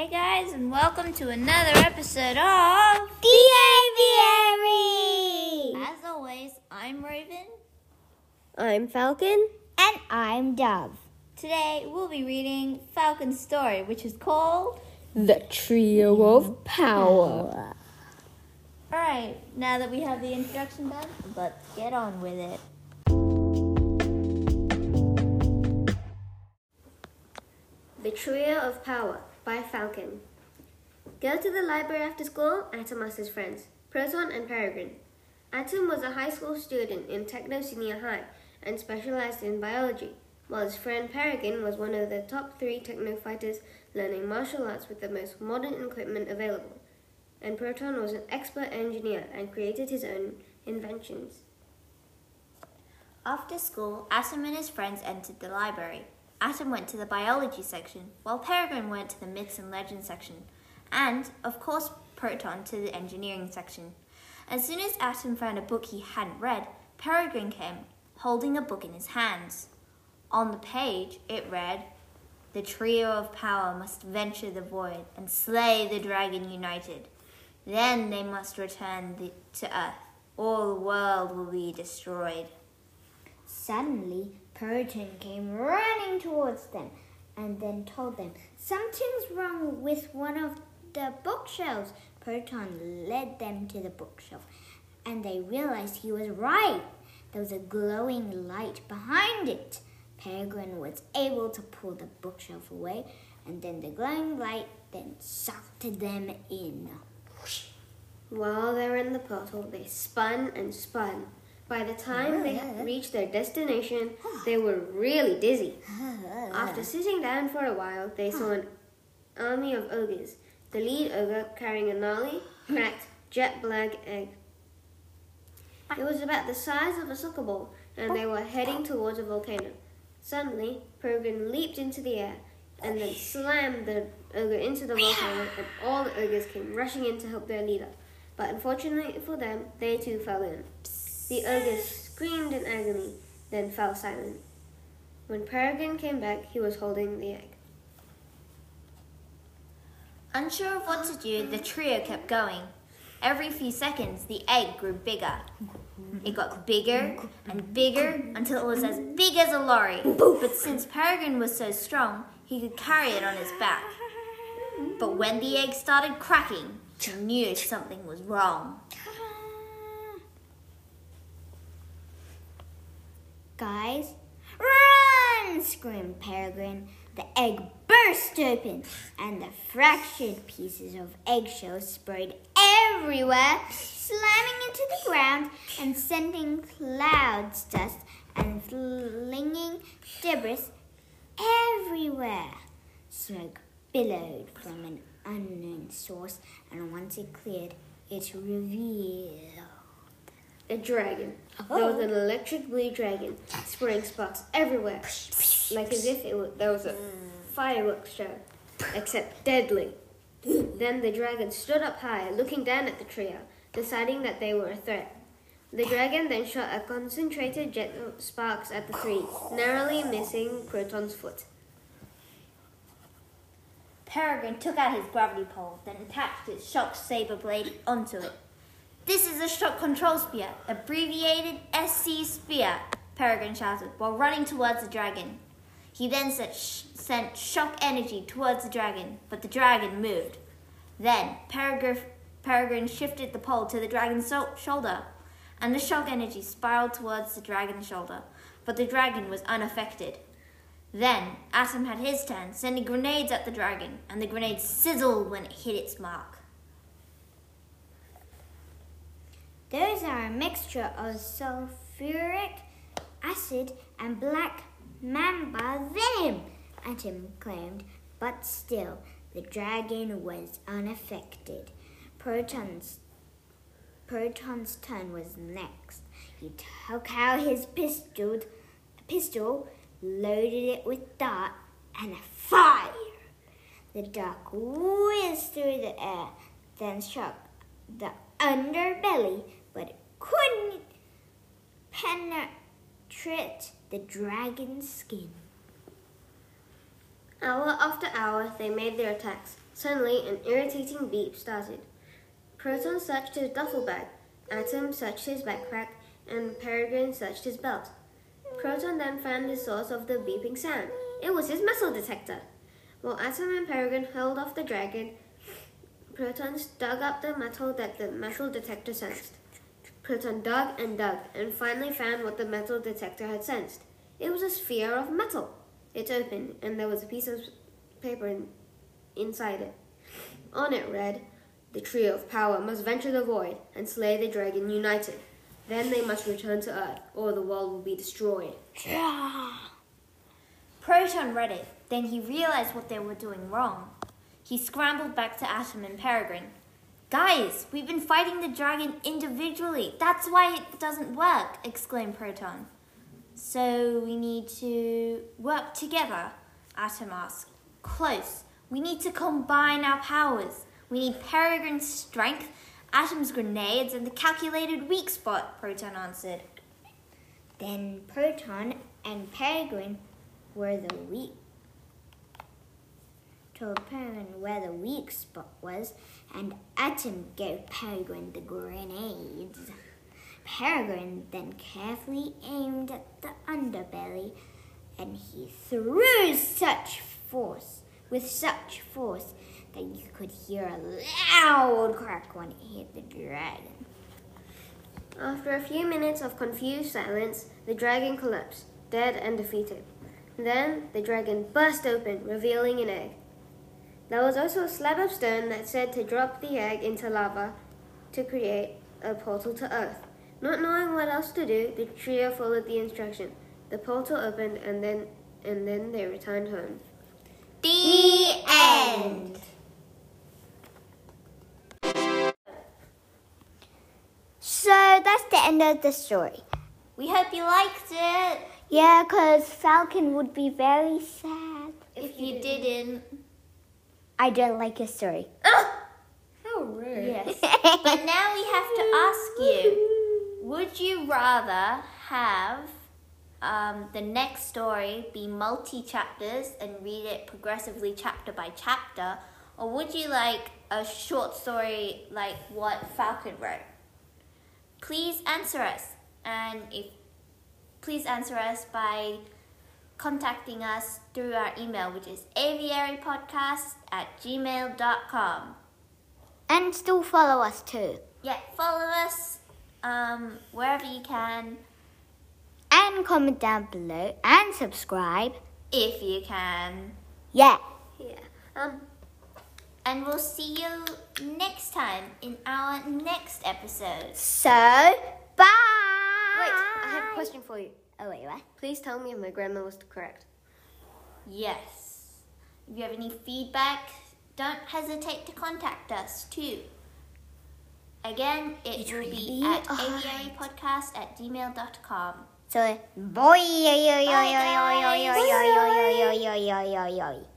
Hey guys, and welcome to another episode of The Aviary! As always, I'm Raven. I'm Falcon. And I'm Dove. Today, we'll be reading Falcon's story, which is called The Trio of Power. Alright, now that we have the introduction done, let's get on with it. The Trio of Power by Falcon. Go to the library after school, Atom asked his friends, Proton and Peregrine. Atom was a high school student in Techno Senior High and specialized in biology, while his friend Peregrine was one of the top 3 techno fighters learning martial arts with the most modern equipment available. And Proton was an expert engineer and created his own inventions. After school, Atom and his friends entered the library. Atom went to the biology section, while Peregrine went to the myths and legends section, and, of course, Proton to the engineering section. As soon as Atom found a book he hadn't read, Peregrine came, holding a book in his hands. On the page, it read, "The trio of power must venture the void and slay the dragon united. Then they must return to Earth. All the world will be destroyed." Suddenly, Proton came running towards them and then told them, "Something's wrong with one of the bookshelves." Proton led them to the bookshelf and they realized he was right. There was a glowing light behind it. Peregrine was able to pull the bookshelf away and then the glowing light then sucked them in. While they were in the portal, they spun and spun. By the time they had reached their destination, they were really dizzy. After sitting down for a while, they saw an army of ogres, the lead ogre carrying a gnarly, cracked, jet-black egg. It was about the size of a soccer ball, and they were heading towards a volcano. Suddenly, Peregrine leaped into the air, and then slammed the ogre into the volcano, and all the ogres came rushing in to help their leader. But unfortunately for them, they too fell in. The ogres screamed in agony, then fell silent. When Peregrine came back, he was holding the egg. Unsure of what to do, the trio kept going. Every few seconds, the egg grew bigger. It got bigger and bigger until it was as big as a lorry. But since Peregrine was so strong, he could carry it on his back. But when the egg started cracking, he knew something was wrong. "Guys, run!" screamed Peregrine. The egg burst open, and the fractured pieces of eggshells sprayed everywhere, slamming into the ground and sending clouds, dust, and flinging debris everywhere. Smoke billowed from an unknown source, and once it cleared, it revealed a dragon. There was an electric blue dragon, spraying sparks everywhere, like as if there was a fireworks show, except deadly. Then the dragon stood up high, looking down at the trio, deciding that they were a threat. The dragon then shot a concentrated jet of sparks at the three, narrowly missing Proton's foot. Peregrine took out his gravity pole, then attached its shock saber blade onto it. "This is a shock control spear, abbreviated SC spear," Peregrine shouted while running towards the dragon. He then sent shock energy towards the dragon, but the dragon moved. Then Peregrine shifted the pole to the dragon's shoulder, and the shock energy spiraled towards the dragon's shoulder, but the dragon was unaffected. Then Atom had his turn, sending grenades at the dragon, and the grenades sizzled when it hit its mark. "Those are a mixture of sulfuric acid and black mamba venom," Atom claimed, but still, the dragon was unaffected. Proton's turn was next. He took out his pistol, loaded it with dart, and fired. The dart whizzed through the air, then struck the underbelly, but it couldn't penetrate the dragon's skin. Hour after hour, they made their attacks, Suddenly, an irritating beep started. Proton searched his duffel bag, Atom searched his backpack, and Peregrine searched his belt. Proton then found the source of the beeping sound. It was his metal detector. While Atom and Peregrine hurled off the dragon, Proton dug up the metal that the metal detector sensed. Proton dug and dug, and finally found what the metal detector had sensed. It was a sphere of metal. It opened, and there was a piece of paper inside it. On it read, "The Trio of Power must venture the void and slay the dragon united. Then they must return to Earth, or the world will be destroyed." Proton read it. Then he realized what they were doing wrong. He scrambled back to Atom and Peregrine. "Guys, we've been fighting the dragon individually. That's why it doesn't work," exclaimed Proton. "So we need to work together?" Atom asked. "Close. We need to combine our powers. We need Peregrine's strength, Atom's grenades, and the calculated weak spot," Proton answered. Then Proton and Peregrine told Peregrine where the weak spot was, and Atom gave Peregrine the grenades. Peregrine then carefully aimed at the underbelly, and he threw with such force that you could hear a loud crack when it hit the dragon. After a few minutes of confused silence, the dragon collapsed, dead and defeated. Then the dragon burst open, revealing an egg. There was also a slab of stone that said to drop the egg into lava to create a portal to Earth. Not knowing what else to do, the trio followed the instruction. The portal opened, and then they returned home. The end! So that's the end of the story. We hope you liked it. Yeah, because Falcon would be very sad if you didn't. I don't like your story. How rude. Yes. But now we have to ask you, would you rather have the next story be multi-chapters and read it progressively chapter by chapter, or would you like a short story like what Falcon wrote? Please answer us. And please answer us by contacting us through our email, which is aviarypodcast@gmail.com. And still follow us too. Yeah, follow us wherever you can. And comment down below and subscribe. If you can. Yeah. Yeah. And we'll see you next time in our next episode. So, bye! Wait, I have a question for you. Oh, wait, what? Please tell me if my grammar was correct. Yes. If you have any feedback, don't hesitate to contact us too. Again, it will be at aviarypodcast@gmail.com. So, boy.